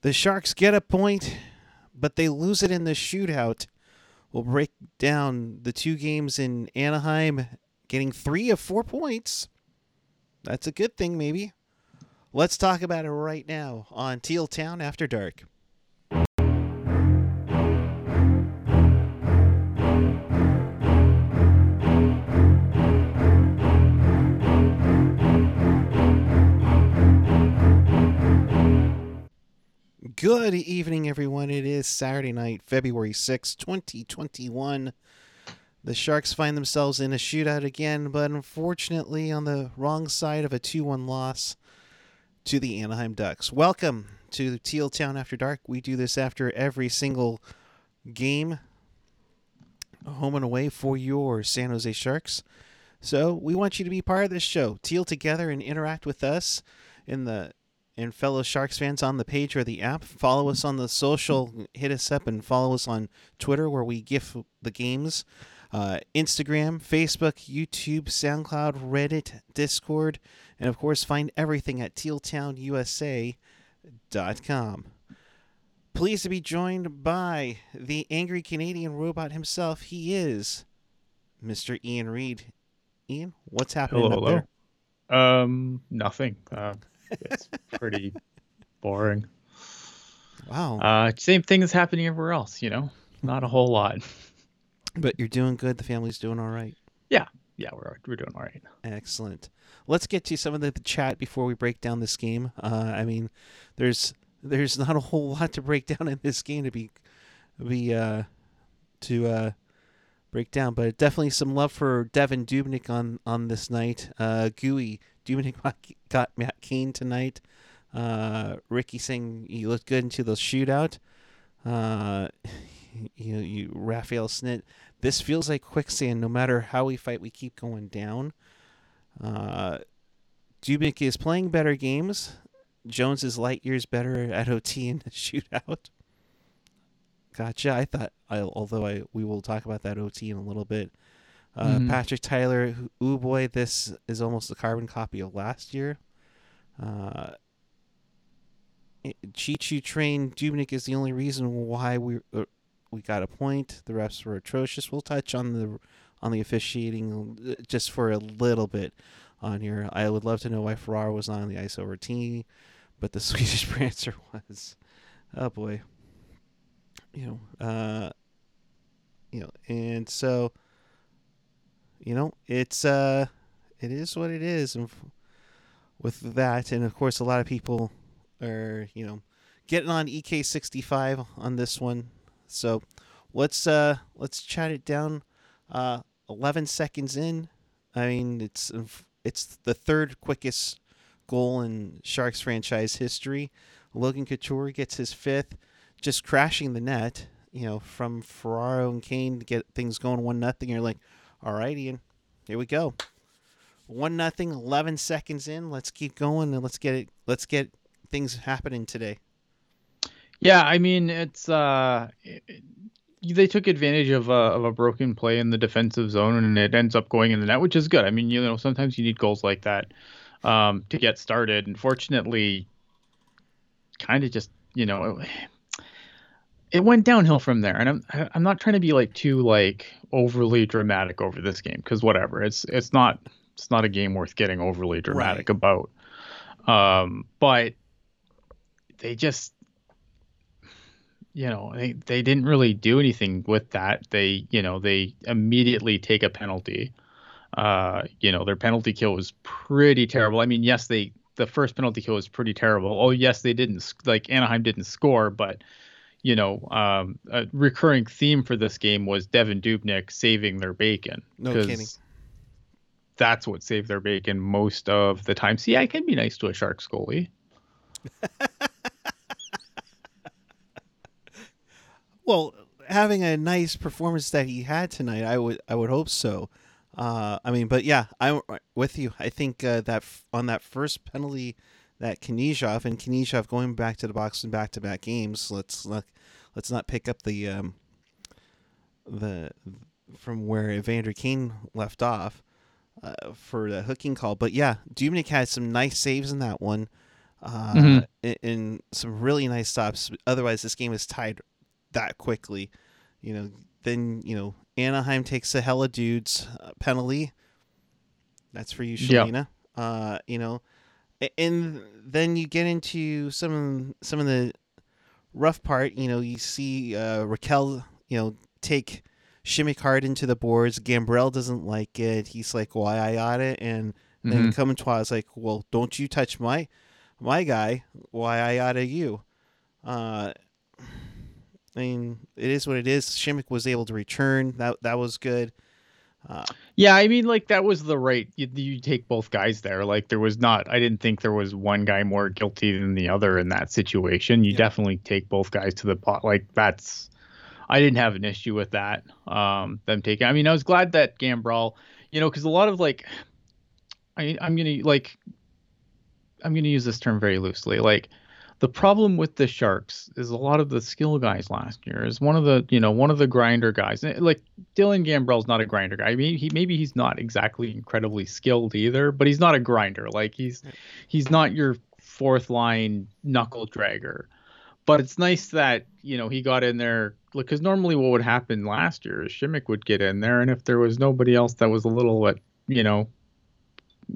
The Sharks get a point, but they lose it in the shootout. We'll break down the two games in Anaheim, getting 3 of 4 points. That's a good thing, maybe. Let's talk about it right now on Teal Town After Dark. Good evening, everyone. It is Saturday night, February 6, 2021. The Sharks find themselves in a shootout again, but unfortunately on the wrong side of a 2-1 loss to the Anaheim Ducks. Welcome to Teal Town After Dark. We do this after every single game, home and away, for your San Jose Sharks. So we want you to be part of this show. Teal together and interact with us and fellow Sharks fans on the page or the app. Follow us on the social. Hit us up and follow us on Twitter, where we GIF the games. Instagram, Facebook, YouTube, SoundCloud, Reddit, Discord. And, of course, find everything at tealtownusa.com. Pleased to be joined by the angry Canadian robot himself. He is Mr. Ian Reed. Ian, what's happening up there? Nothing. It's pretty boring. Wow. Same thing is happening everywhere else, you know? Not a whole lot. But you're doing good. The family's doing all right. Yeah, we're doing all right. Excellent. Let's get to some of the chat before we break down this game. I mean, there's not a whole lot to break down in this game to break down, but definitely some love for Devan Dubnyk on this night. Gooey Dubnyk got Matt Kane tonight. Ricky saying he looked good into the shootout. You Raphael Snit. This feels like quicksand. No matter how we fight, we keep going down. Dubnyk is playing better games. Jones is light years better at OT in the shootout. Gotcha. I thought, we will talk about that OT in a little bit. Patrick Tyler, ooh boy, this is almost a carbon copy of last year. Chi-Chu Train, Dubnyk is the only reason why we got a point. The refs were atrocious. We'll touch on the officiating just for a little bit on here. I would love to know why Ferraro was not on the ice over T, but the Swedish Prancer was. Oh boy. And so, it is what it is. And with that, and of course, a lot of people are, getting on EK65 on this one. So let's chat it down. 11 seconds in. I mean, it's the third quickest goal in Sharks franchise history. Logan Couture gets his fifth, just crashing the net, from Ferraro and Kane to get things going 1-0. You're like, all right, Ian, here we go. 1-0, 11 seconds in. Let's keep going and let's get things happening today. Yeah, I mean, it's they took advantage of a broken play in the defensive zone, and it ends up going in the net, which is good. I mean, sometimes you need goals like that to get started. And fortunately, kind of just, it went downhill from there. And I'm not trying to be too overly dramatic over this game, because whatever, it's not a game worth getting overly dramatic about. But they just. They didn't really do anything with that. They, they immediately take a penalty. Their penalty kill was pretty terrible. I mean, yes, the first penalty kill was pretty terrible. Oh, yes, they didn't, Anaheim didn't score, but, a recurring theme for this game was Devan Dubnyk saving their bacon. No kidding. That's what saved their bacon most of the time. See, I can be nice to a Sharks goalie. Well, having a nice performance that he had tonight, I would hope so. But yeah, I'm with you. I think that on that first penalty, that Knyzhov going back to the box in back-to-back games. Let's not pick up the from where Evander Kane left off for the hooking call. But yeah, Dubnyk had some nice saves in that one. in some really nice stops. Otherwise, this game is tied that quickly. You know, then, you know, Anaheim takes a hella dudes penalty. That's for you, Shalina. Yep. You know, and then you get into some of the rough part. You know, you see Raquel, you know, take Simek hard into the boards. Gambrell doesn't like it. He's like, "Why I got it?" And then Kamantua is like, "Well, don't you touch my guy? Why I got you?" I mean, it is what it is. Simek was able to return. That was good. Yeah, I mean, like, that was the right. You take both guys there. Like, there was not. I didn't think there was one guy more guilty than the other in that situation. You definitely take both guys to the pot. Like, that's. I didn't have an issue with that. Them taking. I mean, I was glad that Gambrell. You know, because a lot of like. I'm gonna use this term very loosely. Like, the problem with the Sharks is a lot of the skill guys last year is one of the grinder guys. Like, Dylan Gambrell's not a grinder guy. I mean, he's not exactly incredibly skilled either, but he's not a grinder. Like, he's not your fourth line knuckle dragger. But it's nice that, you know, he got in there, because normally what would happen last year is Simek would get in there, and if there was nobody else that was a little at, you know,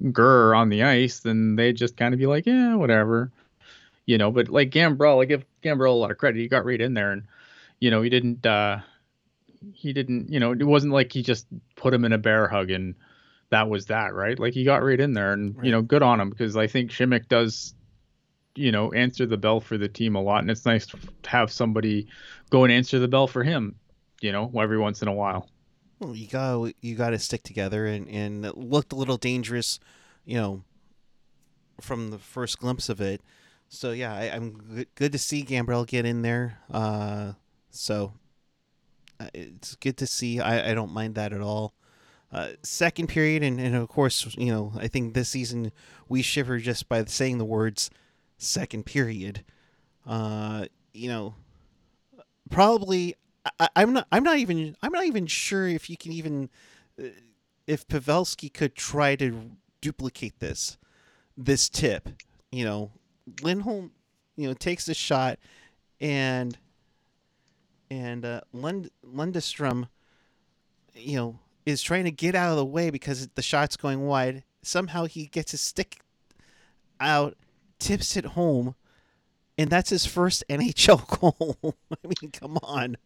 grr on the ice, then they'd just kind of be like, yeah, whatever. You know, but like Gambrell, I give Gambrell a lot of credit. He got right in there, and, you know, he didn't, you know, it wasn't like he just put him in a bear hug and that was that, right? Like, he got right in there, and, right. You know, good on him, because I think Simek does, you know, answer the bell for the team a lot. And it's nice to have somebody go and answer the bell for him, you know, every once in a while. Well, you gotta stick together, and it looked a little dangerous, you know, from the first glimpse of it. So, yeah, I'm good to see Gambrell get in there. So it's good to see. I don't mind that at all. Second period, and of course, you know, I think this season we shiver just by saying the words second period. You know, probably I'm not even sure if you can even if Pavelski could try to duplicate this tip, you know. Lindholm, you know, takes a shot, and Lundestrom, you know, is trying to get out of the way because the shot's going wide. Somehow he gets his stick out, tips it home, and that's his first NHL goal. I mean, come on,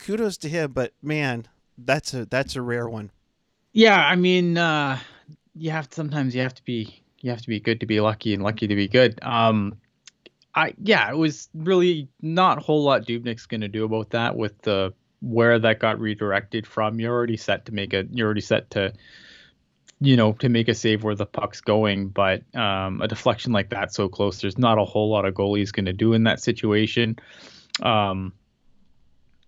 kudos to him, but man, that's a rare one. Yeah, I mean, you have to be good to be lucky, and lucky to be good. It was really not a whole lot Dubnyk's going to do about that with the where that got redirected from. You're already set to make a save where the puck's going, but a deflection like that so close, there's not a whole lot a goalie's going to do in that situation. You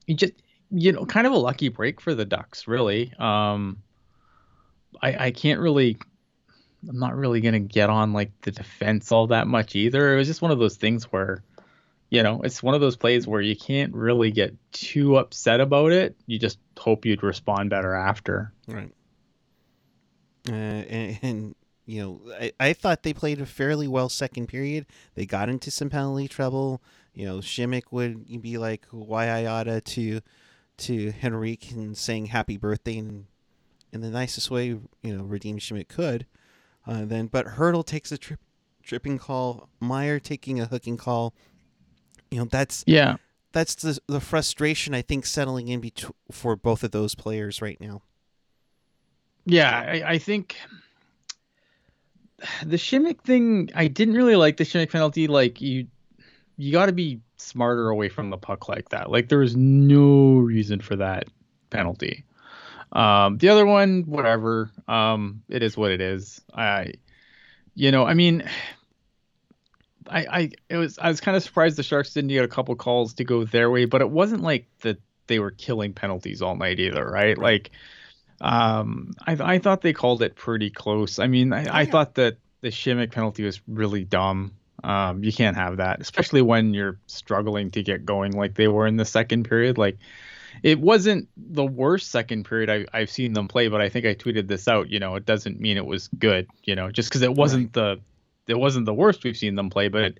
just, you know, kind of a lucky break for the Ducks, really. I'm not really going to get on like the defense all that much either. It was just one of those things where, you know, it's one of those plays where you can't really get too upset about it. You just hope you'd respond better after. Right. And you know, I thought they played a fairly well second period. They got into some penalty trouble. You know, Simek would be like, "Why I oughta," to Henrique, and saying happy birthday, and in the nicest way, you know, redeem Simek could. But Hurdle takes a tripping call. Meier taking a hooking call. You know, that's the frustration I think settling in for both of those players right now. Yeah, I think the Simek thing. I didn't really like the Simek penalty. Like, you got to be smarter away from the puck like that. Like, there was no reason for that penalty. The other one, whatever, it is what it is. I was kind of surprised the Sharks didn't get a couple calls to go their way, but it wasn't like that they were killing penalties all night either. Right. Like, I thought they called it pretty close. I mean, I thought that the Simek penalty was really dumb. You can't have that, especially when you're struggling to get going like they were in the second period. Like, it wasn't the worst second period I've seen them play, but I think I tweeted this out. You know, it doesn't mean it was good, you know, just because it wasn't right. the it wasn't the worst we've seen them play, but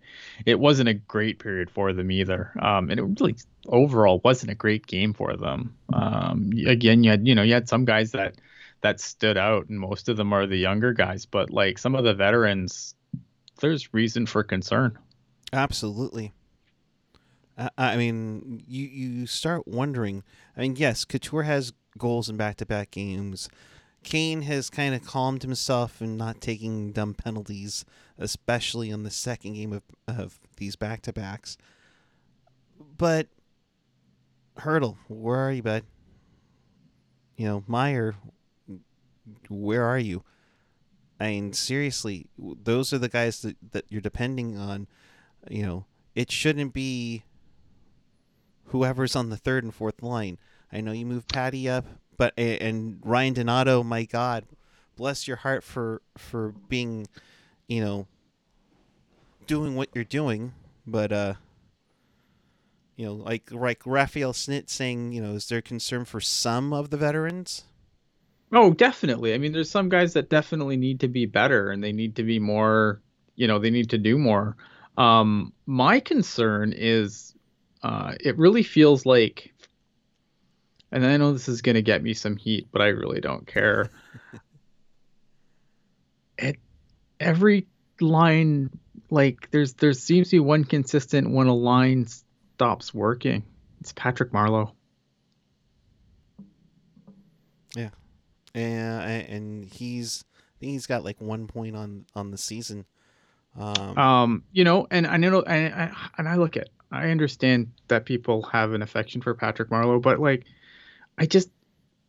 it wasn't a great period for them either. And it really overall wasn't a great game for them. Again, you had some guys that stood out, and most of them are the younger guys, but like some of the veterans, there's reason for concern. Absolutely. I mean, you start wondering. I mean, yes, Couture has goals in back-to-back games. Kane has kind of calmed himself and not taking dumb penalties, especially on the second game of these back-to-backs. But Hurdle, where are you, bud? You know, Meier, where are you? I mean, seriously, those are the guys that you're depending on. You know, it shouldn't be whoever's on the third and fourth line. I know you move Patty up, but and Ryan Donato, my God, bless your heart for being, you know, doing what you're doing. But, you know, like Raphael Snit saying, you know, is there concern for some of the veterans? Oh, definitely. I mean, there's some guys that definitely need to be better, and they need to be more, you know, they need to do more. My concern is it really feels like, and I know this is going to get me some heat, but I really don't care. Every line, like there seems to be one consistent when a line stops working. It's Patrick Marleau. Yeah. And he's got like 1 point on the season. You know, and I know, and I look at, I understand that people have an affection for Patrick Marleau, but like,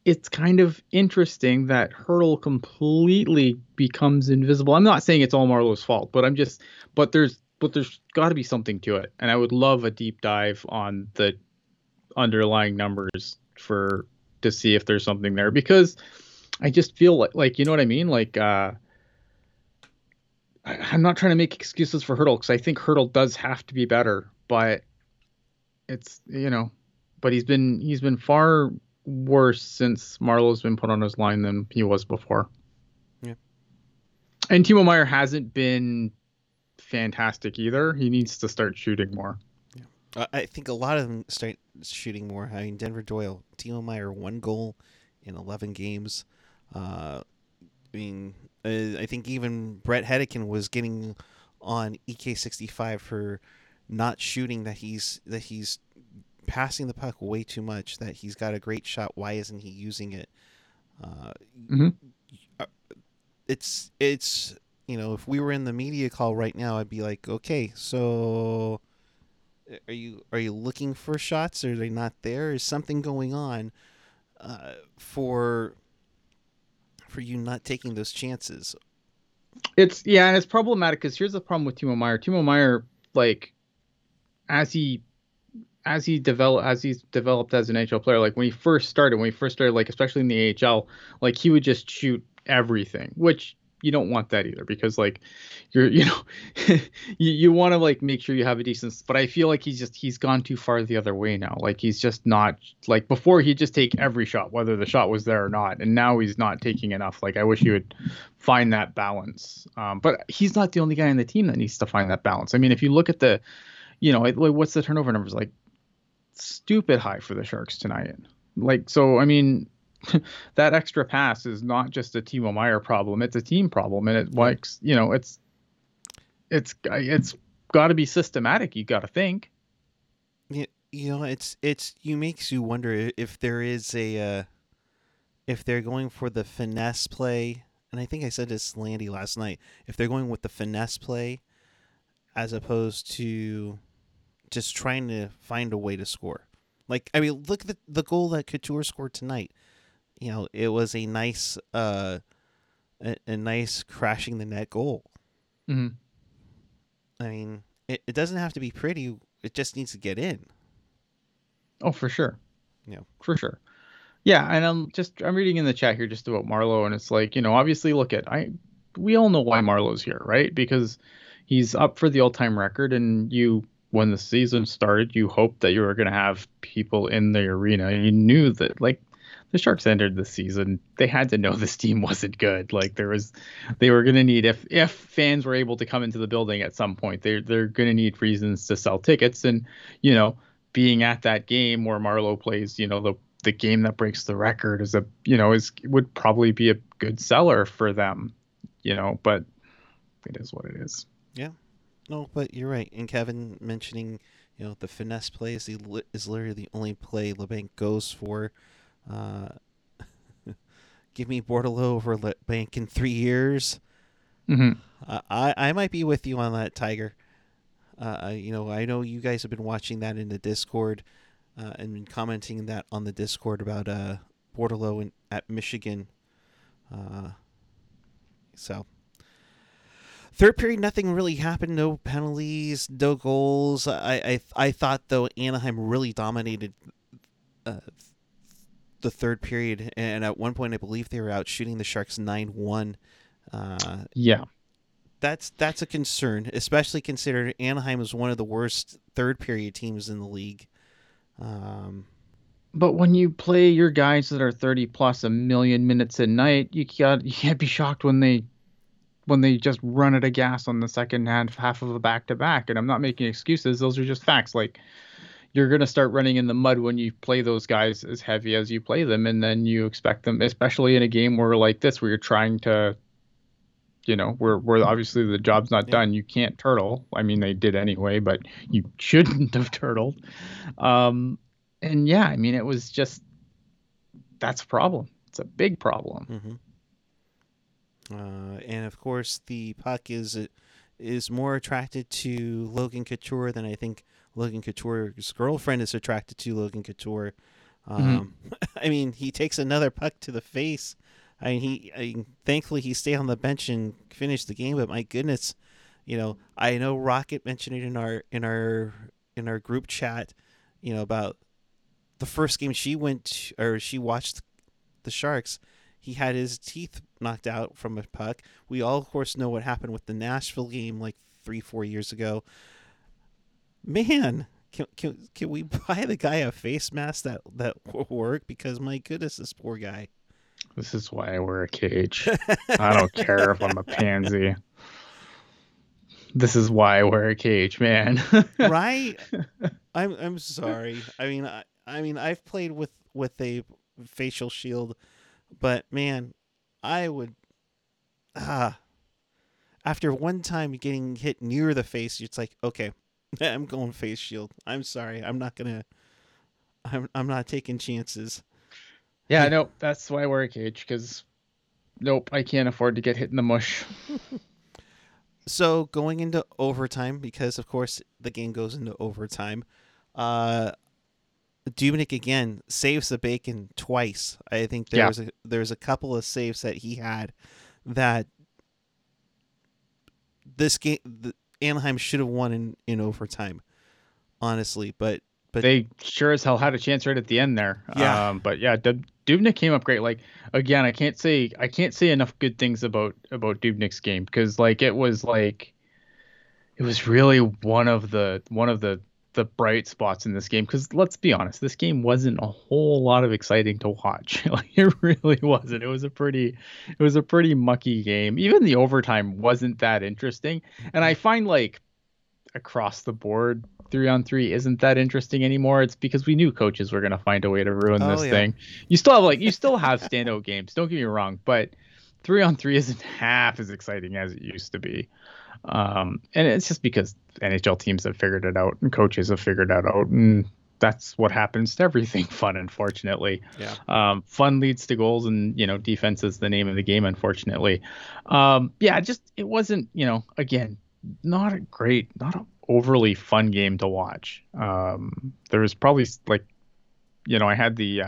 it's kind of interesting that Hurdle completely becomes invisible. I'm not saying it's all Marleau's fault, but there's got to be something to it. And I would love a deep dive on the underlying numbers to see if there's something there, because I just feel like, you know what I mean? Like, I'm not trying to make excuses for Hurdle, because I think Hurdle does have to be better, but it's, you know, but he's been far worse since Marleau's been put on his line than he was before. Yeah. And Timo Meier hasn't been fantastic either. He needs to start shooting more. I think a lot of them start shooting more. I mean, Denver Doyle, Timo Meier, 1 goal in 11 games. I mean, I think even Brett Hedekin was getting on EK65 for not shooting, that he's passing the puck way too much, that he's got a great shot. Why isn't he using it? Mm-hmm. It's you know, if we were in the media call right now, I'd be like, okay, so Are you looking for shots? Are they not there? Is something going on for you not taking those chances? And it's problematic, because here's the problem with Timo Meier. Timo Meier, like, as he's developed as an NHL player, like when he first started, like especially in the AHL, like he would just shoot everything, which you don't want that either, because like you want to like make sure you have a decent, but I feel like he's gone too far the other way now. Like he's just not, like before he'd just take every shot, whether the shot was there or not. And now he's not taking enough. Like I wish he would find that balance. But he's not the only guy on the team that needs to find that balance. I mean, if you look at the, you know, like what's the turnover numbers, like stupid high for the Sharks tonight. Like, so, I mean, that extra pass is not just a Timo Meier problem. It's a team problem. And it likes, you know, it's got to be systematic. You got to think. Yeah. You know, it makes you wonder if there is a, if they're going for the finesse play. And I think I said this to Landy last night, if they're going with the finesse play, as opposed to just trying to find a way to score. Like, I mean, look at the goal that Couture scored tonight. You know, it was a nice, nice crashing the net goal. Mm-hmm. I mean, it doesn't have to be pretty. It just needs to get in. Oh, for sure. Yeah, for sure. Yeah, and I'm reading in the chat here just about Marleau, and it's like, you know, obviously, look at we all know why Marleau's here, right? Because he's up for the all-time record, and when the season started, you hoped that you were going to have people in the arena. You knew that, like. the Sharks entered the season, they had to know this team wasn't good. Like they were going to need, if fans were able to come into the building at some point, they're going to need reasons to sell tickets. And, you know, being at that game where Marleau plays, you know, the game that breaks the record is would probably be a good seller for them, you know, but it is what it is. Yeah. No, but you're right. And Kevin mentioning, you know, the finesse play is literally the only play Labanc goes for. Give me Bordeleau over Labanc in 3 years. Mm-hmm. I might be with you on that, Tiger. You know, I know you guys have been watching that in the Discord and commenting that on the Discord about Bordeleau at Michigan. So... Third period, nothing really happened. No penalties, no goals. I thought, though, Anaheim really dominated the third period. And at one point, I believe they were out shooting the Sharks 9-1. Yeah. That's a concern, especially considering Anaheim is one of the worst third period teams in the league. But when you play your guys that are 30-plus a million minutes a night, you can't be shocked when they just run out of gas on the second half of a back-to-back. And I'm not making excuses. Those are just facts. Like, you're going to start running in the mud when you play those guys as heavy as you play them. And then you expect them, especially in a game where like this, where you're trying to, you know, where obviously the job's not done. You can't turtle. I mean, they did anyway, but you shouldn't have turtled. And yeah, I mean, it was just, that's a problem. It's a big problem. Mm-hmm. And of course, the puck is more attracted to Logan Couture than I think Logan Couture's girlfriend is attracted to Logan Couture. I mean, he takes another puck to the face. Thankfully he stayed on the bench and finished the game. But my goodness, you know, I know Rocket mentioned it in our group chat, you know, about the first game she watched the Sharks. He had his teeth knocked out from a puck. We all, of course, know what happened with the Nashville game like 3-4 years ago. Man, can we buy the guy a face mask that will work? Because, my goodness, this poor guy. This is why I wear a cage. I don't care if I'm a pansy. This is why I wear a cage, man. Right? I'm sorry. I mean, I've played with a facial shield. But, man, I would... after one time getting hit near the face, it's like, okay, I'm going face shield. I'm sorry. I'm not going to... I'm not taking chances. Yeah, no, that's why I wear a cage, because, nope, I can't afford to get hit in the mush. So, going into overtime, because, of course, the game goes into overtime, Dubnyk again saves the bacon twice. I think there was a couple of saves that he had that this game Anaheim should have won in overtime, honestly. But they sure as hell had a chance right at the end there. Yeah. But yeah, Dubnyk came up great. Like again, I can't say enough good things about Dubnyk's game, because like it was really one of the bright spots in this game, because let's be honest, this game wasn't a whole lot of exciting to watch. Like it really wasn't. It was a pretty mucky game. Even the overtime wasn't that interesting. And I find like across the board 3-on-3 isn't that interesting anymore. It's because we knew coaches were going to find a way to ruin this thing. You still have standout games, don't get me wrong, but 3-on-3 isn't half as exciting as it used to be. And it's just because NHL teams have figured it out and coaches have figured it out. And that's what happens to everything fun, unfortunately. Yeah. Fun leads to goals, and, you know, defense is the name of the game, unfortunately. It wasn't, you know, again, not an overly fun game to watch. There was probably like, you know, I had the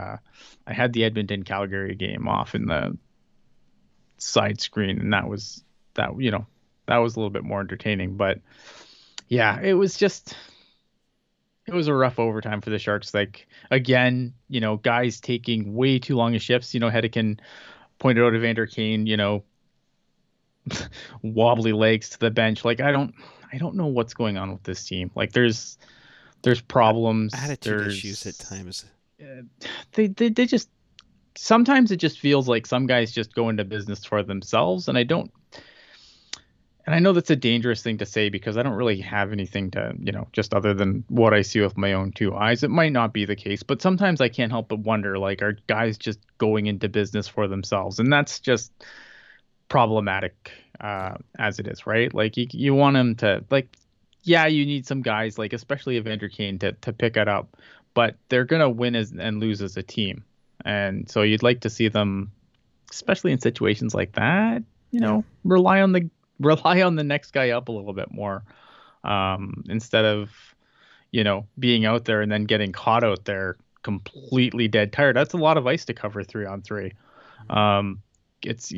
Edmonton Calgary game off in the side screen, and that was a little bit more entertaining. But yeah, it was a rough overtime for the Sharks. Like again, you know, guys taking way too long of shifts. You know, Hedekin pointed out Evander Kane, you know, wobbly legs to the bench. Like I don't know what's going on with this team. Like there's problems, attitude issues at times. They just sometimes it just feels like some guys just go into business for themselves. And I know that's a dangerous thing to say, because I don't really have anything to, just other than what I see with my own two eyes. It might not be the case, but sometimes I can't help but wonder, like, are guys just going into business for themselves? And that's just problematic as it is, right? Like, you want them to, like, yeah, you need some guys, like, especially Evander Kane, to pick it up, but they're going to win and lose as a team. And so you'd like to see them, especially in situations like that, rely on the next guy up a little bit more, instead of, being out there and then getting caught out there completely dead tired. That's a lot of ice to cover 3-on-3. It's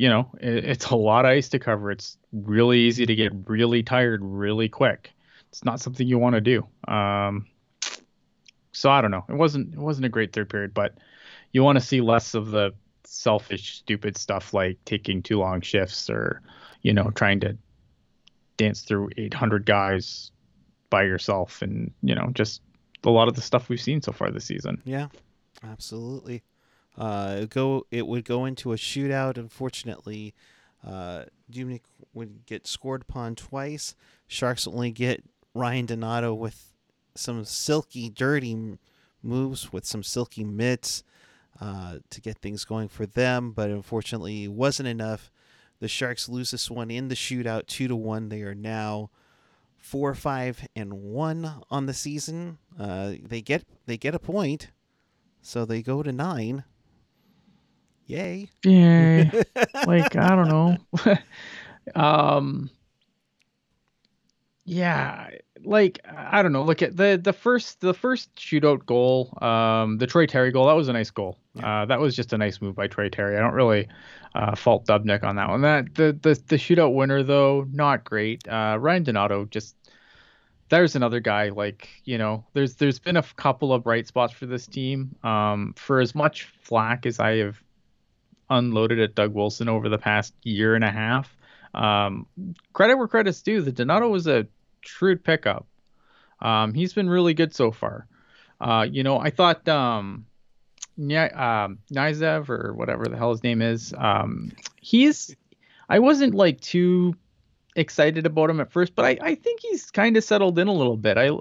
a lot of ice to cover. It's really easy to get really tired really quick. It's not something you want to do. So I don't know. It wasn't a great third period, but you want to see less of the selfish, stupid stuff, like taking too long shifts or, trying to dance through 800 guys by yourself, and, just a lot of the stuff we've seen so far this season. Yeah, absolutely. It would go into a shootout. Unfortunately, Dubnyk would get scored upon twice. Sharks only get Ryan Donato with some silky, dirty moves with some silky mitts to get things going for them. But unfortunately, it wasn't enough. The Sharks lose this one in the shootout 2-1. They are now 4-5-1 on the season. They get a point, so they go to 9. Yay! Yay! Like, I don't know. Yeah, like, I don't know. Look at the first shootout goal, the Troy Terry goal. That was a nice goal. Yeah. That was just a nice move by Troy Terry. I don't really fault Dubnyk on that one. The shootout winner, though, not great. Ryan Donato, just, there's another guy, like, there's been a couple of bright spots for this team. For as much flack as I have unloaded at Doug Wilson over the past year and a half, credit where credit's due, the Donato was a true pickup. He's been really good so far. I thought Knyzhov, or whatever the hell his name is, I wasn't like too excited about him at first, but I think he's kind of settled in a little bit. I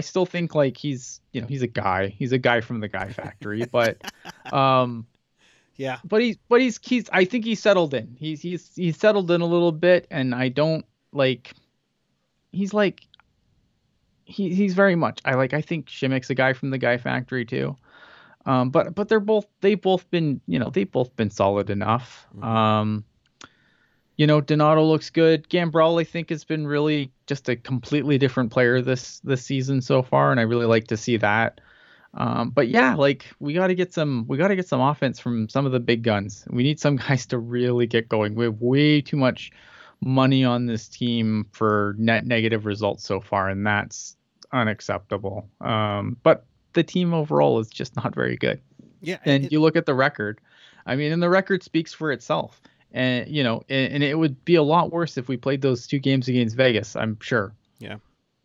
still think, like, he's a guy from the guy factory, but yeah, but I think he's settled in. He's settled in a little bit, and I don't like, he's like, he's very much, I think Shimmick's a guy from the guy factory too. But they've both been solid enough. Mm-hmm. Donato looks good. Gambrell, I think, has been really just a completely different player this season so far, and I really like to see that. But yeah, like, we got to get some offense from some of the big guns. We need some guys to really get going. We have way too much money on this team for net negative results so far, and that's unacceptable. But the team overall is just not very good. Yeah, and you look at the record. I mean, and the record speaks for itself. And and it would be a lot worse if we played those 2 games against Vegas, I'm sure. Yeah.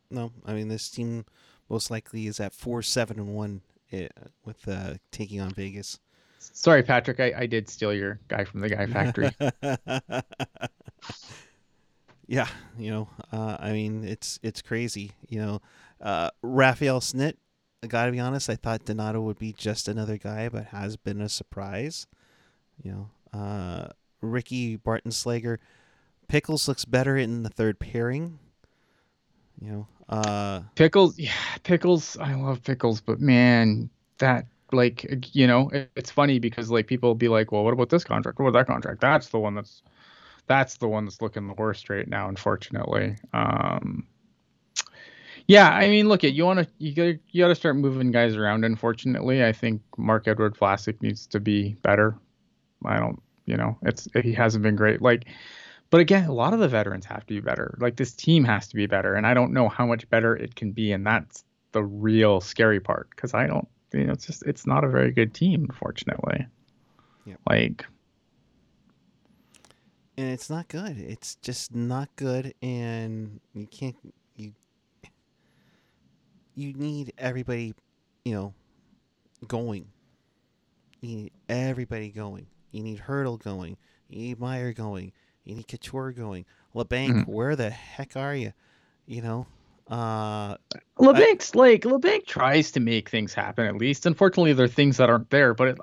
No, I mean, this team most likely is at 4-7-1 with taking on Vegas. Sorry, Patrick, I did steal your guy from the guy factory. Yeah, I mean, it's crazy. Raphael Snit, I gotta be honest, I thought Donato would be just another guy, but has been a surprise. Ricky Barton-Slager, Pickles looks better in the third pairing. Pickles. I love Pickles, but man, that, like, it's funny because, like, people will be like, well, what about this contract? What about that contract? That's the one that's looking the worst right now, unfortunately. Yeah, I mean, look, you gotta start moving guys around. Unfortunately, I think Marc-Edouard Vlasic needs to be better. I don't, he hasn't been great. Like, but again, a lot of the veterans have to be better. Like, this team has to be better, and I don't know how much better it can be, and that's the real scary part, because I don't, it's not a very good team, unfortunately. Yep. Like, and it's not good. It's just not good, and you can't. You need everybody, going. You need everybody going. You need Hurdle going. You need Meier going. You need Couture going. Labanc, where the heck are you? You know? Labanc tries to make things happen, at least. Unfortunately, there are things that aren't there, but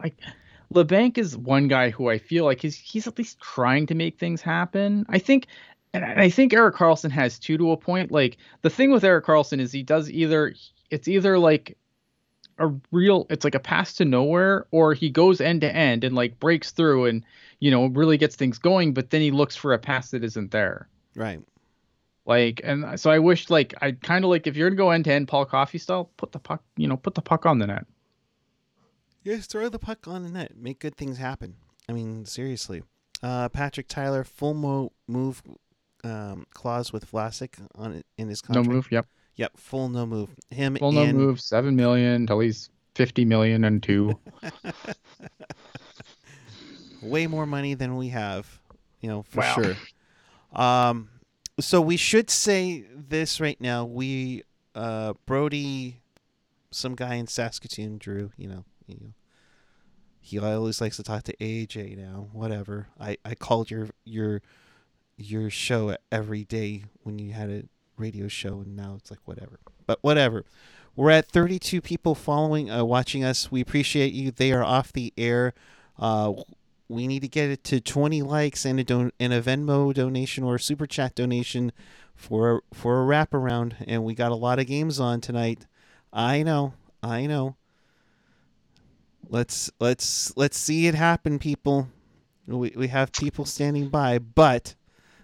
Labanc is one guy who I feel like he's at least trying to make things happen. I think Erik Karlsson has too, to a point. Like, the thing with Erik Karlsson is it's like a pass to nowhere, or he goes end to end and like breaks through and, you know, really gets things going, but then he looks for a pass that isn't there. Right. Like, and so I wish, like, I kind of like, if you're going to go end to end Paul Coffey style, put the puck on the net. Yes, throw the puck on the net. Make good things happen. I mean, seriously. Patrick Tyler, full move clause with Vlasic in his contract. No move, yep. Yep, full no move. No move, $7 million till he's $50 million and two. Way more money than we have, you know, for sure. So we should say this right now. We, Brody, some guy in Saskatoon, Drew, you know. He always likes to talk to AJ now. Whatever. I called your show every day when you had a radio show, and now it's like whatever. But whatever. We're at 32 people watching us. We appreciate you. They are off the air. We need to get it to 20 likes and a Venmo donation or a Super Chat donation for a wraparound. And we got a lot of games on tonight. I know. Let's see it happen, people. We have people standing by. But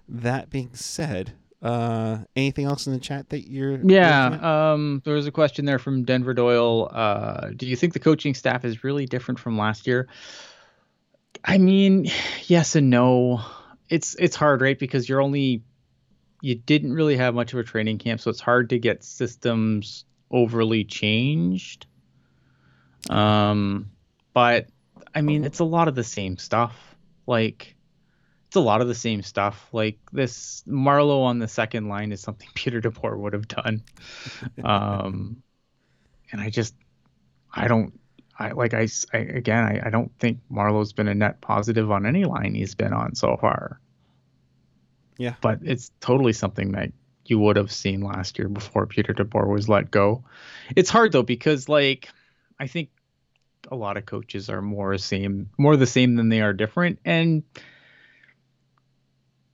that being said, anything else in the chat that you're? Yeah. There was a question there from Denver Doyle. Do you think the coaching staff is really different from last year? I mean, yes and no. It's hard, right? Because you didn't really have much of a training camp, so it's hard to get systems overly changed. But I mean, it's a lot of the same stuff. Like this Marleau on the second line is something Peter DeBoer would have done. And I don't think Marleau's been a net positive on any line he's been on so far. Yeah. But it's totally something that you would have seen last year before Peter DeBoer was let go. It's hard though, because I think a lot of coaches are more the same than they are different, and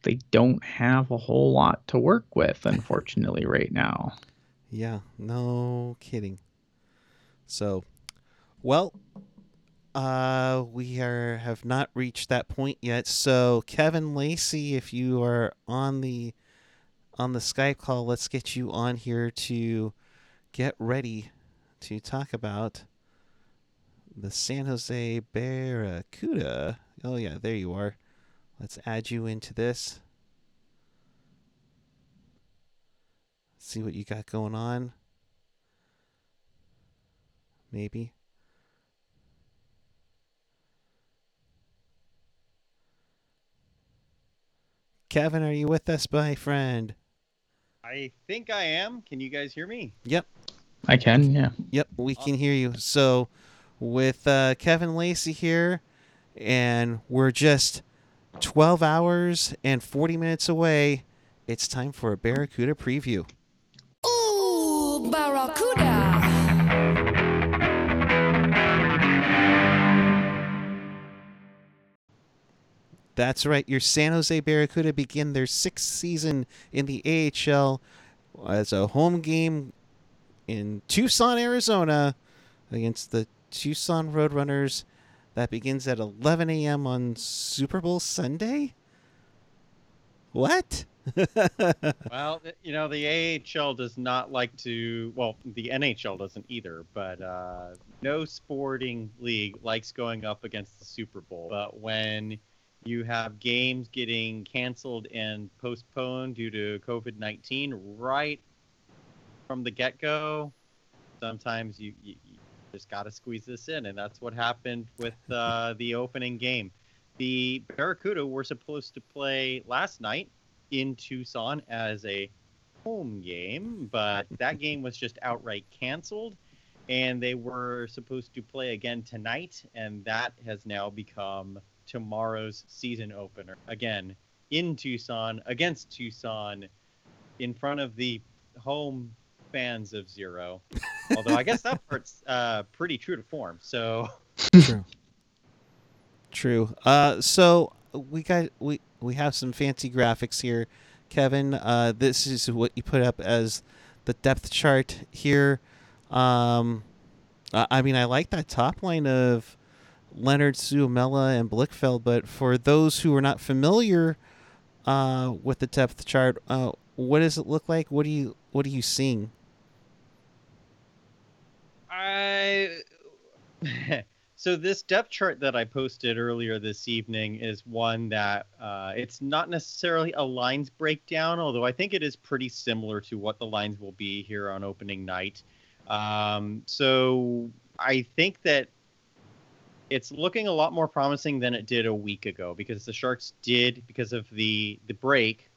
they don't have a whole lot to work with, unfortunately, right now. Yeah, no kidding. So, we have not reached that point yet. So, Kevin Lacey, if you are on the Skype call, let's get you on here to get ready to talk about the San Jose Barracuda. Oh, yeah, there you are. Let's add you into this. See what you got going on. Maybe. Kevin, are you with us, my friend? I think I am. Can you guys hear me? Yep. I can, yeah. Yep, we can hear you. So, with Kevin Lacey here, and we're just 12 hours and 40 minutes away. It's time for a Barracuda preview. Ooh, Barracuda! That's right. Your San Jose Barracuda begin their sixth season in the AHL as a home game in Tucson, Arizona, against the Tucson Roadrunners. That begins at 11 a.m. on Super Bowl Sunday? What? Well, you know, the AHL does not like to... Well, the NHL doesn't either, but no sporting league likes going up against the Super Bowl. But when you have games getting canceled and postponed due to COVID-19 right from the get-go, sometimes you just got to squeeze this in, and that's what happened with the opening game. The Barracuda were supposed to play last night in Tucson as a home game, but that game was just outright canceled, and they were supposed to play again tonight, and that has now become tomorrow's season opener. Again, in Tucson, against Tucson, in front of the home fans of zero. Although I guess that part's pretty true to form. So True. So we have some fancy graphics here, Kevin. This is what you put up as the depth chart here. I mean, I like that top line of Leonard, Suomela, and Blickfeld, but for those who are not familiar with the depth chart, what does it look like? What are you seeing? So this depth chart that I posted earlier this evening is one that it's not necessarily a lines breakdown, although I think it is pretty similar to what the lines will be here on opening night. So I think that it's looking a lot more promising than it did a week ago, because the Sharks did, because of the break,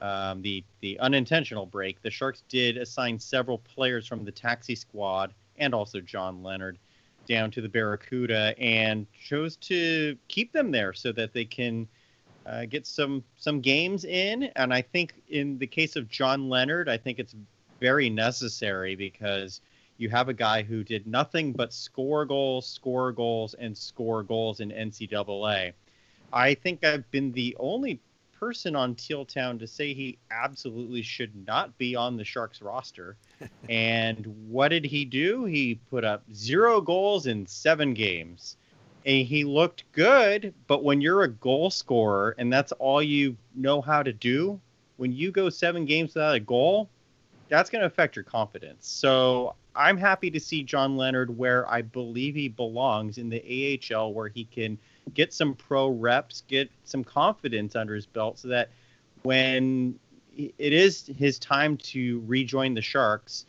the unintentional break, the Sharks did assign several players from the taxi squad and also John Leonard down to the Barracuda, and chose to keep them there so that they can get some games in. And I think in the case of John Leonard, I think it's very necessary, because you have a guy who did nothing but score goals in NCAA. I think I've been the only person on Teal Town to say he absolutely should not be on the Sharks roster. And what did he do? He put up 0 goals in 7 games. And he looked good, but when you're a goal scorer and that's all you know how to do, when you go 7 games without a goal, that's going to affect your confidence. So I'm happy to see John Leonard where I believe he belongs, in the AHL, where he can get some pro reps, get some confidence under his belt, so that when it is his time to rejoin the Sharks,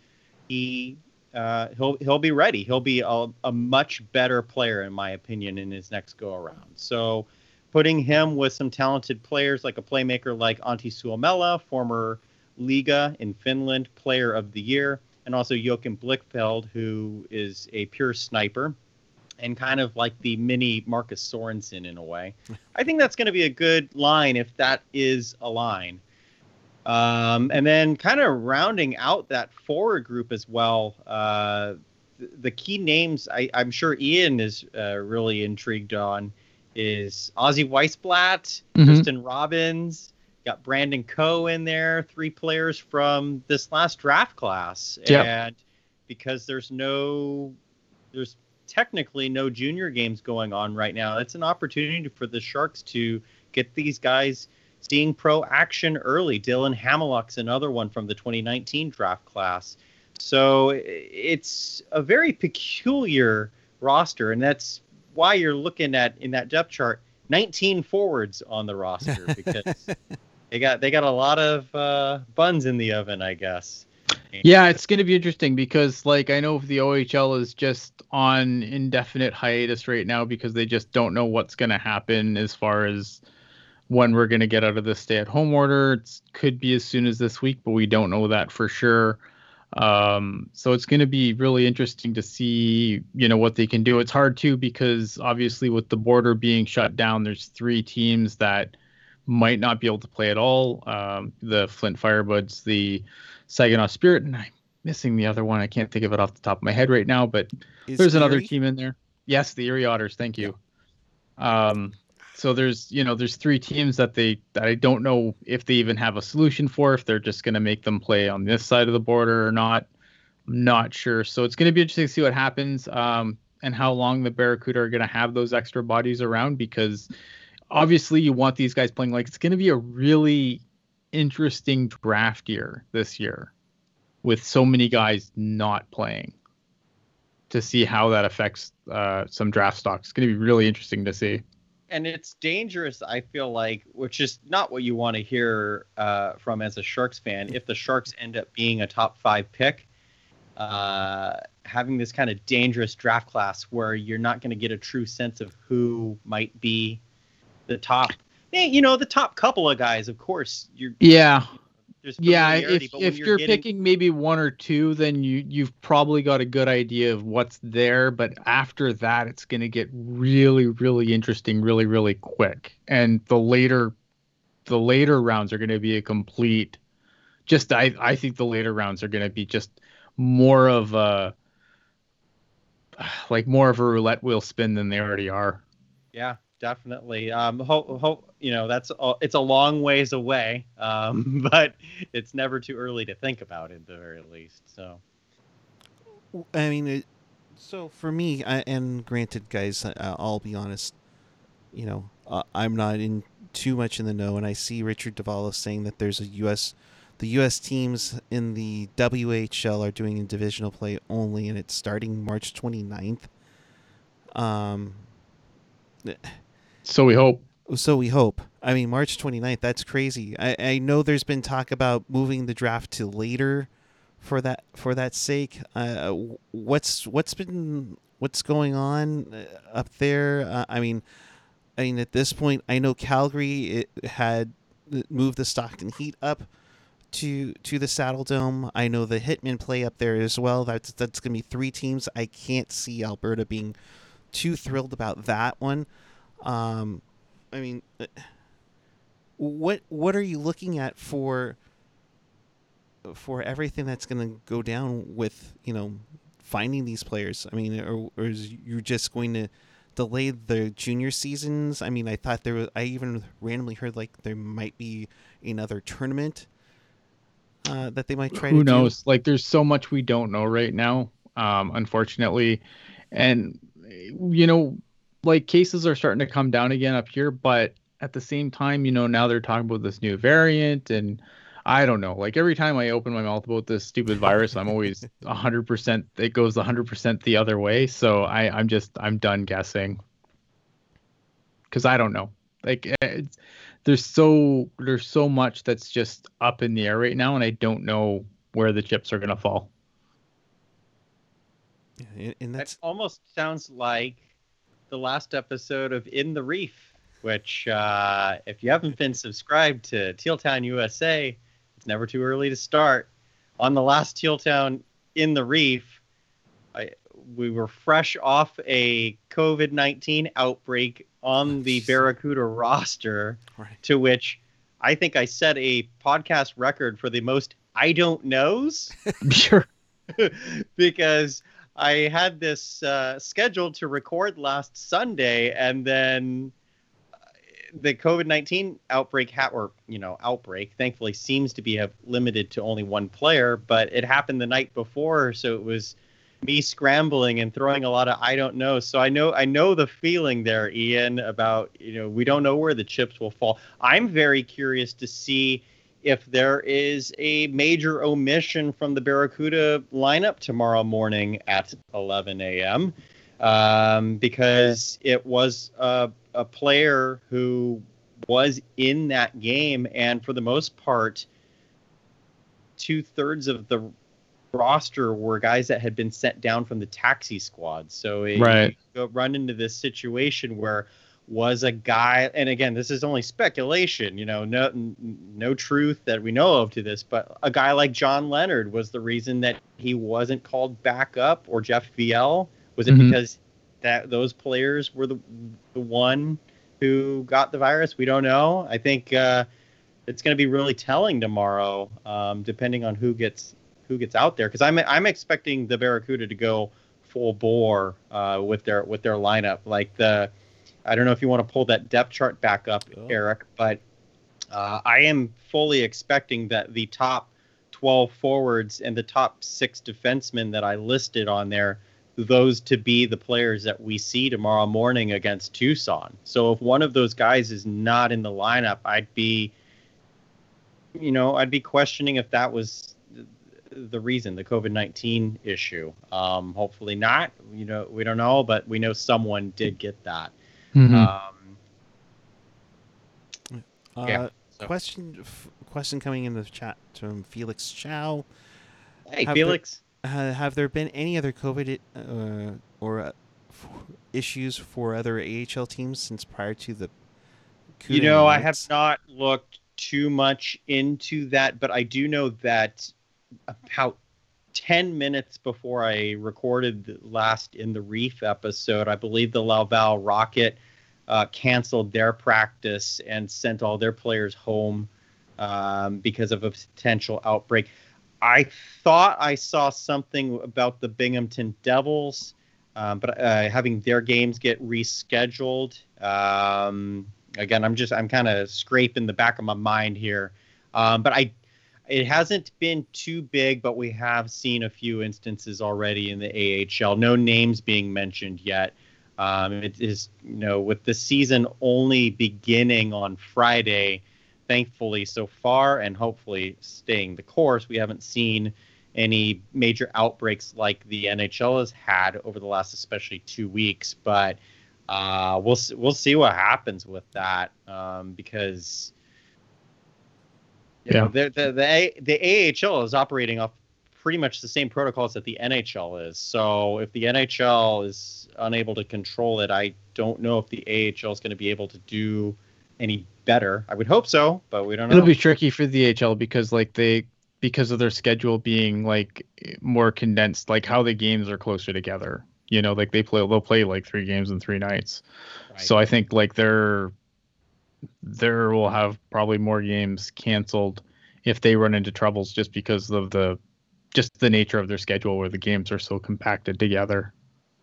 he'll be ready. He'll be a much better player, in my opinion, in his next go around. So putting him with some talented players, like a playmaker like Antti Suomela, former Liiga in Finland player of the year, and also Joakim Blickfeld, who is a pure sniper and kind of like the mini Marcus Sorensen in a way. I think that's going to be a good line, if that is a line. And then kind of rounding out that forward group as well, the key names I'm sure Ian is really intrigued on is Ozzy Wiesblatt, Tristen Robins, got Brandon Coe in there, 3 players from this last draft class. Yep. And because there's technically no junior games going on right now, it's an opportunity for the Sharks to get these guys seeing pro action early. Dylan Hamillock's another one from the 2019 draft class. So it's a very peculiar roster, and that's why you're looking at, in that depth chart, 19 forwards on the roster, because they got a lot of buns in the oven, I guess. Yeah, it's going to be interesting, because like, I know the OHL is just on indefinite hiatus right now because they just don't know what's going to happen as far as when we're going to get out of the stay-at-home order. It could be as soon as this week, but we don't know that for sure. So it's going to be really interesting to see, what they can do. It's hard too, because obviously with the border being shut down, there's 3 teams that might not be able to play at all. The Flint Firebuds, the Saginaw Spirit, and I'm missing the other one. I can't think of it off the top of my head right now, but there's another team in there. Yes, the Erie Otters. Thank you. So there's 3 teams that I don't know if they even have a solution for, if they're just going to make them play on this side of the border or not. I'm not sure. So it's going to be interesting to see what happens and how long the Barracuda are going to have those extra bodies around, because obviously you want these guys playing. Like, it's going to be a really interesting draft year this year with so many guys not playing, to see how that affects some draft stocks. It's going to be really interesting to see. And it's dangerous, I feel like, which is not what you want to hear from as a Sharks fan. If the Sharks end up being a top 5 pick, having this kind of dangerous draft class where you're not going to get a true sense of who might be the top. The top couple of guys, of course. there's familiarity. Yeah, if you're picking maybe one or two, then you've probably got a good idea of what's there. But after that, it's going to get really, really interesting, really, really quick. And the later rounds are going to be a complete. Just I think the later rounds are going to be just more of a roulette wheel spin than they already are. Yeah. Definitely. That's it's a long ways away, but it's never too early to think about it, at the very least. So, I mean, so for me, and granted, guys, I'll be honest. You know, I'm not in too much in the know, and I see Richard Duvall saying that there's the U.S. teams in the WHL are doing a divisional play only, and it's starting March 29th. So we hope. I mean, March 29th, that's crazy. I know there's been talk about moving the draft to later for that sake. What's going on up there? I mean, at this point, I know Calgary had moved the Stockton Heat up to the Saddle Dome. I know the Hitmen play up there as well. That's going to be three teams. I can't see Alberta being too thrilled about that one. I mean, what are you looking at for everything that's going to go down with, you know, finding these players? I mean, or is you just going to delay the junior seasons? I mean, I thought I even randomly heard like there might be another tournament that they might try to do. Who knows? Like, there's so much we don't know right now, unfortunately. And, you know, like, cases are starting to come down again up here, but at the same time, you know, now they're talking about this new variant, and I don't know. Like, every time I open my mouth about this stupid virus, I'm always 100%. It goes 100% the other way. So I'm done guessing, because I don't know. Like, there's so much that's just up in the air right now, and I don't know where the chips are gonna fall. Yeah, and that almost sounds like the last episode of In the Reef, which if you haven't been subscribed to Teal Town USA, it's never too early to start. On the last Teal Town In the Reef, we were fresh off a COVID-19 outbreak on the Barracuda roster, right, to which I think I set a podcast record for the most I don't knows. Sure. Because I had this scheduled to record last Sunday, and then the COVID-19 outbreak, thankfully, seems to be limited to only one player, but it happened the night before, so it was me scrambling and throwing a lot of I don't know. So I know the feeling there, Ian, about, you know, we don't know where the chips will fall. I'm very curious to see if there is a major omission from the Barracuda lineup tomorrow morning at 11 a.m., because it was a player who was in that game, and for the most part, 2/3 of the roster were guys that had been sent down from the taxi squad. So you run into this situation where was a guy, and again, this is only speculation, you know, no truth that we know of to this, but a guy like John Leonard was the reason that he wasn't called back up, or Jeff VL. Was it because that those players were the one who got the virus? We don't know. I think it's going to be really telling tomorrow, depending on who gets out there, because I'm expecting the Barracuda to go full bore with their lineup. Like, I don't know if you want to pull that depth chart back up, Eric, but I am fully expecting that the top 12 forwards and the top 6 defensemen that I listed on there, those to be the players that we see tomorrow morning against Tucson. So if one of those guys is not in the lineup, I'd be questioning if that was the reason, the COVID-19 issue. Hopefully not. You know, we don't know, but we know someone did get that. Question coming in the chat from Felix Chow. Hey, Felix. Have there been any other COVID or issues for other AHL teams since prior to the? I have not looked too much into that, but I do know that about 10 minutes before I recorded the last In the Reef episode, I believe the Laval Rocket canceled their practice and sent all their players home because of a potential outbreak. I thought I saw something about the Binghamton Devils, but having their games get rescheduled. Again, I'm kind of scraping the back of my mind here, but it hasn't been too big, but we have seen a few instances already in the AHL. No names being mentioned yet. It is, with the season only beginning on Friday, thankfully so far, and hopefully staying the course, we haven't seen any major outbreaks like the NHL has had over the last, especially 2 weeks. But we'll see what happens with that because the AHL is operating off pretty much the same protocols that the NHL is. So if the NHL is unable to control it, I don't know if the AHL is going to be able to do any better. I would hope so, but we don't know. It'll be tricky for the AHL because of their schedule being like more condensed, like how the games are closer together. They'll play like 3 games in 3 nights. Right. So I think there will have probably more games canceled if they run into troubles just because of the nature of their schedule where the games are so compacted together.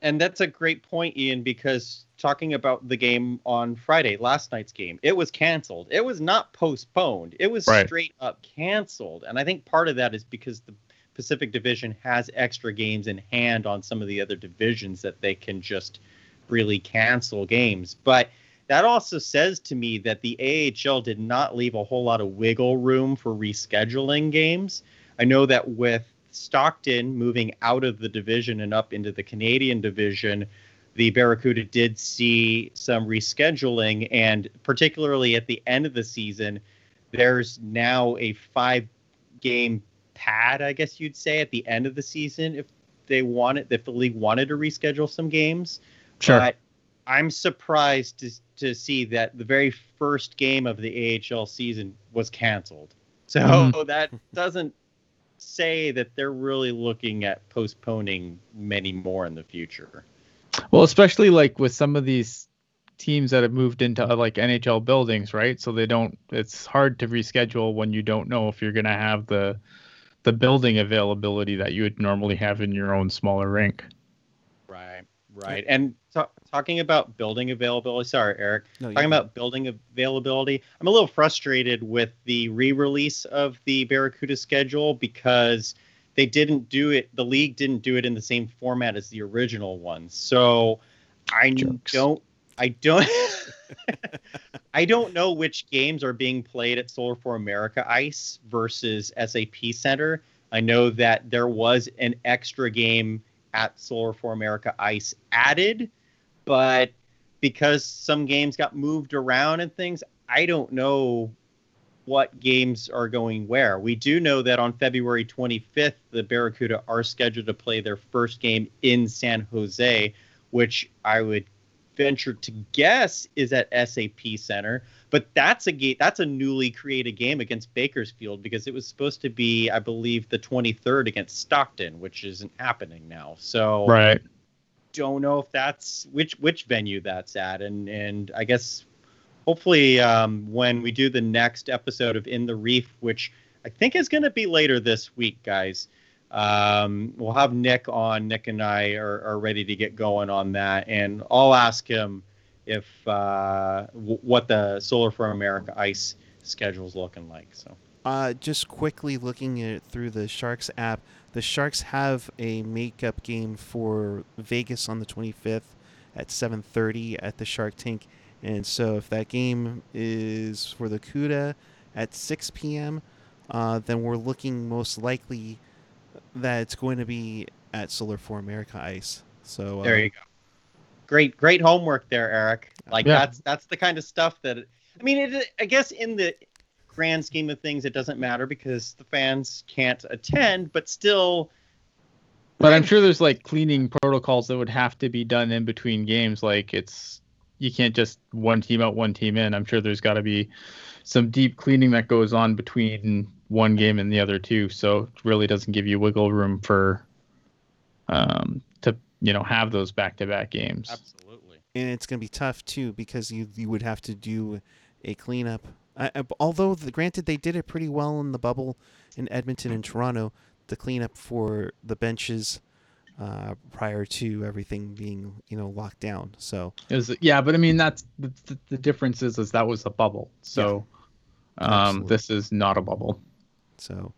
And that's a great point, Ian, because talking about the game on Friday, last night's game, it was canceled. It was not postponed. It was straight up canceled. And I think part of that is because the Pacific Division has extra games in hand on some of the other divisions that they can just really cancel games. But that also says to me that the AHL did not leave a whole lot of wiggle room for rescheduling games. I know that with Stockton moving out of the division and up into the Canadian division, the Barracuda did see some rescheduling, and particularly at the end of the season, there's now a 5-game pad, I guess you'd say, at the end of the season if the league wanted to reschedule some games. Sure. But I'm surprised to see that the very first game of the AHL season was canceled. So that doesn't say that they're really looking at postponing many more in the future. Well, especially like with some of these teams that have moved into like NHL buildings, right? So it's hard to reschedule when you don't know if you're going to have the building availability that you would normally have in your own smaller rink. Right. And talking about building availability, sorry, Eric, about building availability, I'm a little frustrated with the re-release of the Barracuda schedule because they didn't do it. The league didn't do it in the same format as the original one. So I don't know which games are being played at Solar for America Ice versus SAP Center. I know that there was an extra game at Solar for America Ice added, but because some games got moved around and things, I don't know what games are going where. We do know that on February 25th, the Barracuda are scheduled to play their first game in San Jose, which I would venture to guess is at SAP Center, but that's a newly created game against Bakersfield because it was supposed to be, I believe, the 23rd against Stockton, which isn't happening now. So don't know if that's which venue that's at, and I guess hopefully when we do the next episode of In the Reef, which I think is going to be later this week, guys, we'll have Nick on. Nick and I are ready to get going on that, and I'll ask him if what the Solar for America Ice schedule is looking like. So, just quickly looking at it through the Sharks app, the Sharks have a makeup game for Vegas on the 25th at 7:30 at the Shark Tank, and so if that game is for the CUDA at 6 p.m., then we're looking most likely that it's going to be at Solar for America Ice. So there you go. Great homework there, Eric. That's the kind of stuff that I guess in the grand scheme of things, it doesn't matter because the fans can't attend, but still. But I'm sure there's like cleaning protocols that would have to be done in between games. Like you can't just one team out, one team in. I'm sure there's got to be some deep cleaning that goes on between one game and the other two. So it really doesn't give you wiggle room for to have those back-to-back games. Absolutely. And it's going to be tough too, because you would have to do a cleanup. Although, granted, they did it pretty well in the bubble in Edmonton and Toronto, the cleanup for the benches prior to everything being, locked down. So it was, but I mean, that's the difference is that was a bubble. So yeah, this is not a bubble. So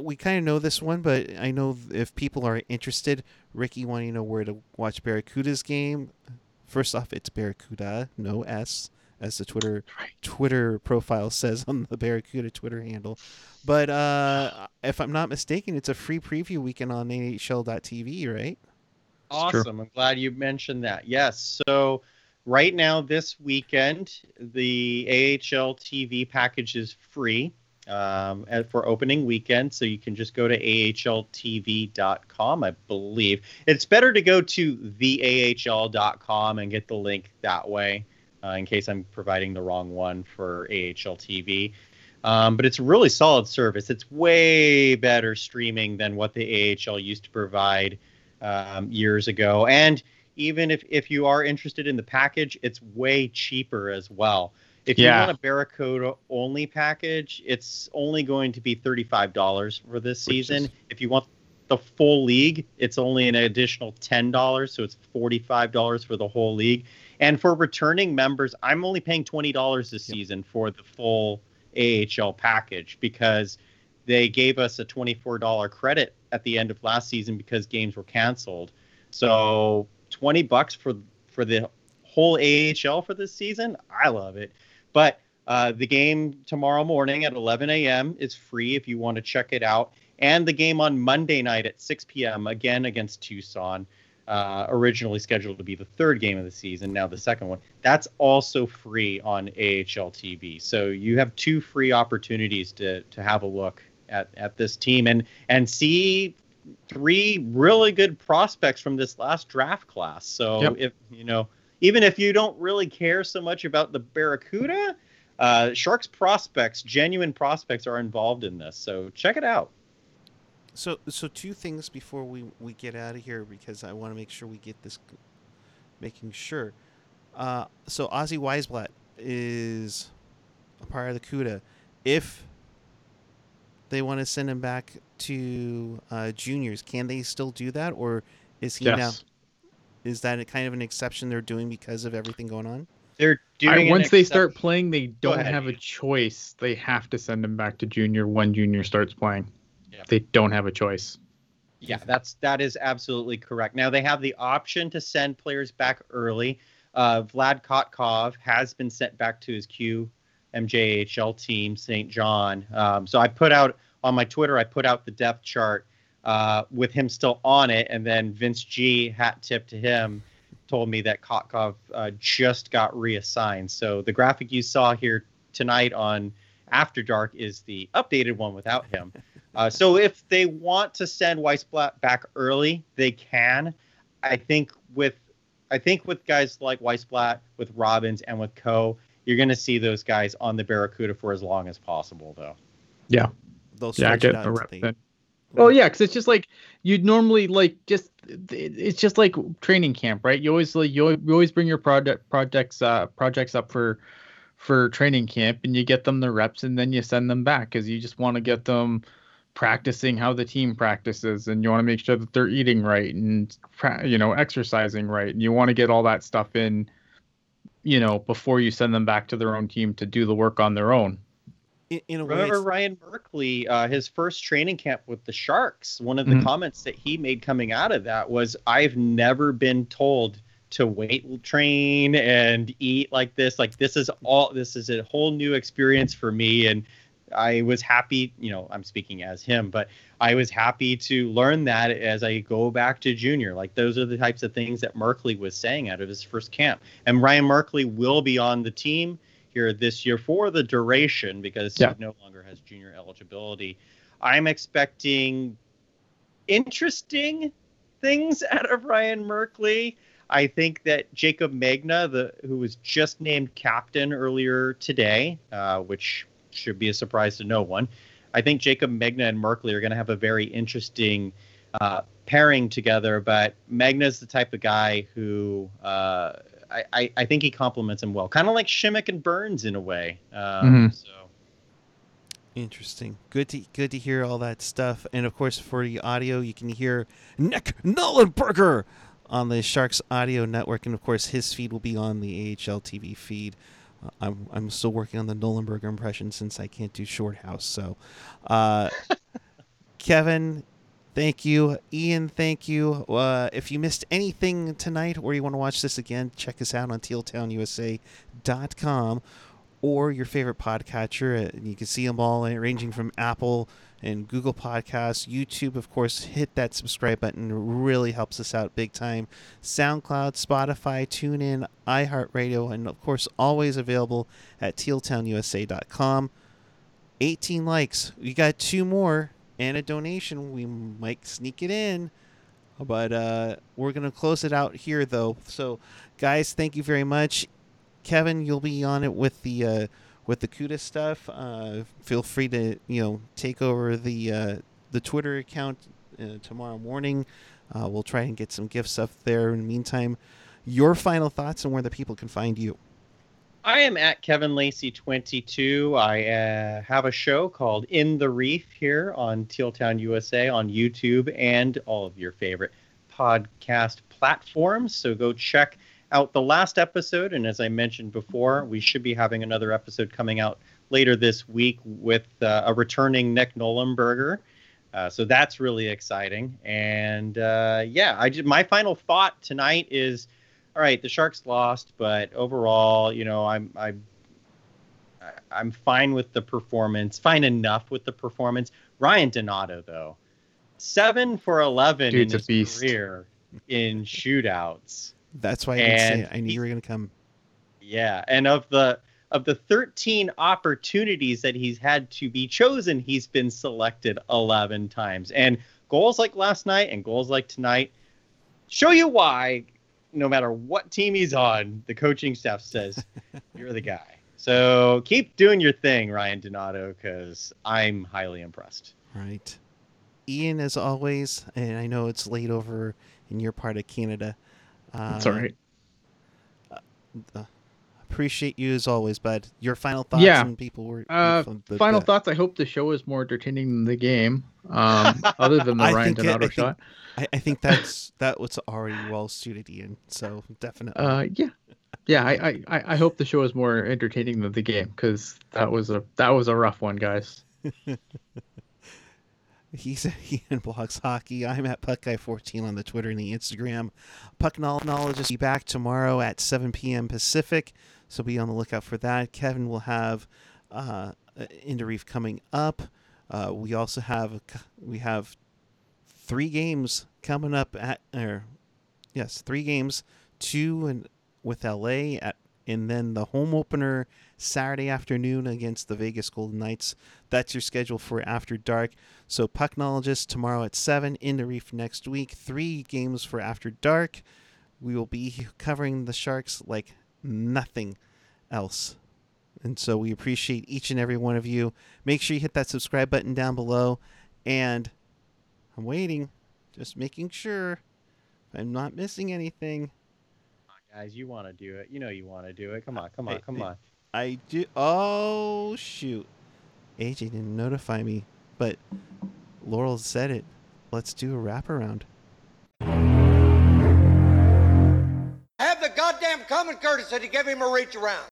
we kind of know this one, but I know if people are interested, Ricky wanting to know where to watch Barracuda's game. First off, it's Barracuda, no S, as the Twitter profile says on the Barracuda Twitter handle. But if I'm not mistaken, it's a free preview weekend on AHL.tv, right? Awesome. I'm glad you mentioned that. Yes. So right now, this weekend, the AHL TV package is free for opening weekend. So you can just go to AHLtv.com, I believe. It's better to go to theAHL.com and get the link that way. In case I'm providing the wrong one for AHL TV. But it's a really solid service. It's way better streaming than what the AHL used to provide years ago. And even if you are interested in the package, it's way cheaper as well. If you want a Barracuda only package, it's only going to be $35 for this season. If you want the full league, it's only an additional $10. So it's $45 for the whole league. And for returning members, I'm only paying $20 this season for the full AHL package, because they gave us a $24 credit at the end of last season because games were canceled. So $20 for the whole AHL for this season. I love it. But the game tomorrow morning at 11 a.m. is free if you want to check it out. And the game on Monday night at 6 p.m. again against Tucson. Originally scheduled to be the third game of the season, now the second one. That's also free on AHL TV. So you have two free opportunities to have a look at this team and see three really good prospects from this last draft class. So if even if you don't really care so much about the Barracuda, Sharks prospects, genuine prospects, are involved in this. So check it out. So two things before we get out of here, because I want to make sure we get this. Making sure. So Ozzy Wiesblatt is a part of the CUDA. If they want to send him back to juniors, can they still do that, or is he now? Is that a kind of an exception they're doing because of everything going on? They're doing once they start playing, they don't have a choice. They have to send him back to junior when junior starts playing. They don't have a choice. Yeah, that is absolutely correct. Now they have the option to send players back early. Vlad Kotkov has been sent back to his QMJHL team, St. John. So I put out on my Twitter, the depth chart with him still on it, and then Vince G, hat tip to him, told me that Kotkov just got reassigned. So the graphic you saw here tonight on After Dark is the updated one without him. So if they want to send Wiesblatt back early, they can. I think with guys like Wiesblatt, with Robins, and with Coe, you're going to see those guys on the Barracuda for as long as possible, though. Yeah. They'll stretch it out. Well, yeah, because it's just like you'd normally it's just like training camp, right? You always you always bring your projects up for training camp, and you get them the reps, and then you send them back because you just want to get them practicing how the team practices, and you want to make sure that they're eating right and exercising right, and you want to get all that stuff in before you send them back to their own team to do the work on their own. Remember Ryan Merkley, his first training camp with the Sharks, one of the comments that he made coming out of that was, I've never been told to weight train and eat like this. Like this is a whole new experience for me, and I was happy, I'm speaking as him, but I was happy to learn that as I go back to junior. Like those are the types of things that Merkley was saying out of his first camp. And Ryan Merkley will be on the team here this year for the duration because he no longer has junior eligibility. I'm expecting interesting things out of Ryan Merkley. I think that Jacob Megna, who was just named captain earlier today, which should be a surprise to no one, I think Jacob Megna and Merkley are going to have a very interesting pairing together. But Megna's the type of guy who I think he complements him well, kind of like Simek and Burns in a way. So interesting. Good to hear all that stuff. And of course, for the audio, you can hear Nick Nullenberger on the Sharks Audio Network, and of course his feed will be on the AHL.tv feed. I'm still working on the Nullenberger impression since I can't do Shorthouse. So, Kevin, thank you. Ian, thank you. If you missed anything tonight or you want to watch this again, check us out on tealtownusa.com or your favorite podcatcher. You can see them all, ranging from Apple and Google Podcasts, YouTube, of course. Hit that subscribe button. It really helps us out big time. SoundCloud, Spotify, TuneIn, iHeartRadio, and of course, always available at tealtownusa.com. 18 likes. We got 2 more and a donation. We might sneak it in, but we're going to close it out here, though. So, guys, thank you very much. Kevin, you'll be on it with the CUDA stuff. Feel free to take over the Twitter account tomorrow morning. We'll try and get some gifts up there. In the meantime, your final thoughts on where the people can find you. I am at Kevin Lacey 22. I have a show called In the Reef here on Teal Town USA on YouTube and all of your favorite podcast platforms. So go check out the last episode, and as I mentioned before, we should be having another episode coming out later this week with a returning Nick Nullenberger, so that's really exciting. And my final thought tonight is, all right, the Sharks lost, but overall, I'm fine with the performance, fine enough with the performance. Ryan Donato, though, 7-for-11 in his career in shootouts. That's why I knew you were going to come. Yeah, and of the 13 opportunities that he's had to be chosen, he's been selected 11 times. And goals like last night and goals like tonight show you why, no matter what team he's on, the coaching staff says, you're the guy. So keep doing your thing, Ryan Donato, because I'm highly impressed. Right. Ian, as always, and I know it's late over in your part of Canada, it's all right. Appreciate you as always, bud. Your final thoughts on people were... final thoughts, I hope the show is more entertaining than the game, other than the Ryan Donato shot. I think that was already well suited, Ian, so definitely. I hope the show is more entertaining than the game, because that was a rough one, guys. He's at Ian Blocks Hockey. I'm at PuckGuy14 on the Twitter and the Instagram. Puck Knowledge will be back tomorrow at 7 p.m. Pacific, so be on the lookout for that. Kevin will have In the Reef coming up. We also have 3 games coming up at 3 games, 2 with LA and then the home opener Saturday afternoon against the Vegas Golden Knights. That's your schedule for After Dark. So Pucknologist tomorrow at 7, In the Reef next week. 3 games for After Dark. We will be covering the Sharks like nothing else. And so we appreciate each and every one of you. Make sure you hit that subscribe button down below. And I'm waiting, just making sure I'm not missing anything. Guys, you want to do it. You know you want to do it. Come on. I do. Oh, shoot. AJ didn't notify me, but Laurel said it. Let's do a wraparound. Have the goddamn common courtesy to give him a reach around.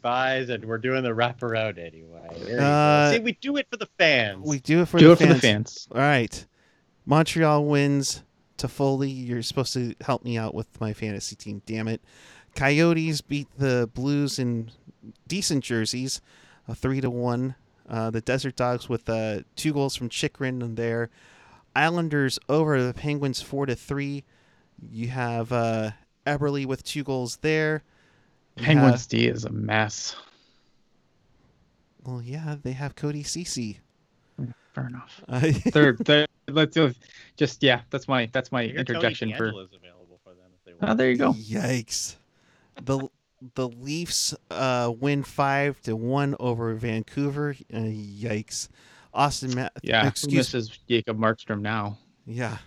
Buys, and we're doing the wraparound anyway. See, we do it for the fans. We do it for the fans. All right. Montreal wins. Toffoli, you're supposed to help me out with my fantasy team, damn it. Coyotes beat the Blues in decent jerseys, 3-1. The Desert Dogs with 2 goals from Chychrun in there. Islanders over the Penguins 4-3. You have Eberle with 2 goals there. Penguins D is a mess. Well, yeah, they have Cody Ceci. Fair enough. Third. Let's just that's my interjection for available for them. Oh, there you go. Yikes. The Leafs win 5-1 over Vancouver. Yikes. Austin Matthews. Yeah, who misses Jacob Markstrom now? Yeah.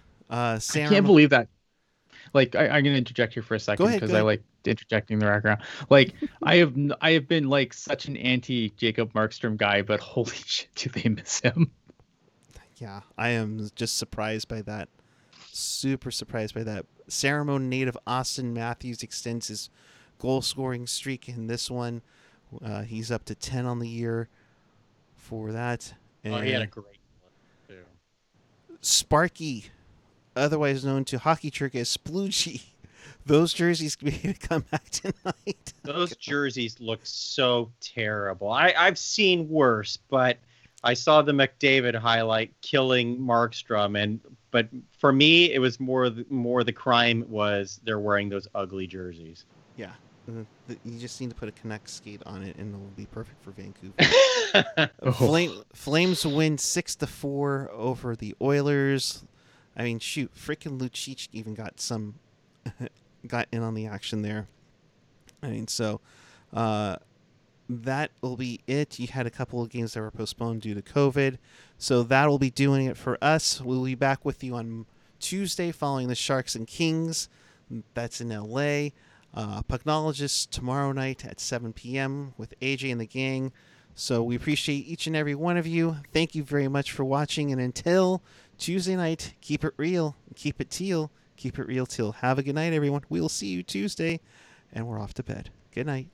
Sam, I can't believe that. Like, I'm going to interject here for a second because I like interjecting the background. Like, I have been like such an anti Jacob Markstrom guy, but holy shit, do they miss him? Yeah, I am just surprised by that. Super surprised by that. Ceremony native Austin Matthews extends his goal scoring streak in this one. He's up to 10 on the year for that. And he had a great one too. Sparky, otherwise known to Hockey Trick as Splugie. Those jerseys may have come back tonight. Those jerseys look so terrible. I've seen worse, but I saw the McDavid highlight killing Markstrom, but for me, it was more the crime was they're wearing those ugly jerseys. Yeah, you just need to put a Canuck skate on it, and it will be perfect for Vancouver. Flames win 6-4 over the Oilers. I mean, shoot, freaking Lucic even got in on the action there. I mean, so that will be it. You had a couple of games that were postponed due to COVID. So that will be doing it for us. We'll be back with you on Tuesday following the Sharks and Kings. That's in LA. Pucknologists tomorrow night at 7 p.m. with AJ and the gang. So we appreciate each and every one of you. Thank you very much for watching. And until Tuesday night, keep it real, keep it teal. Keep it real till. Have a good night, everyone. We'll see you Tuesday, and we're off to bed. Good night.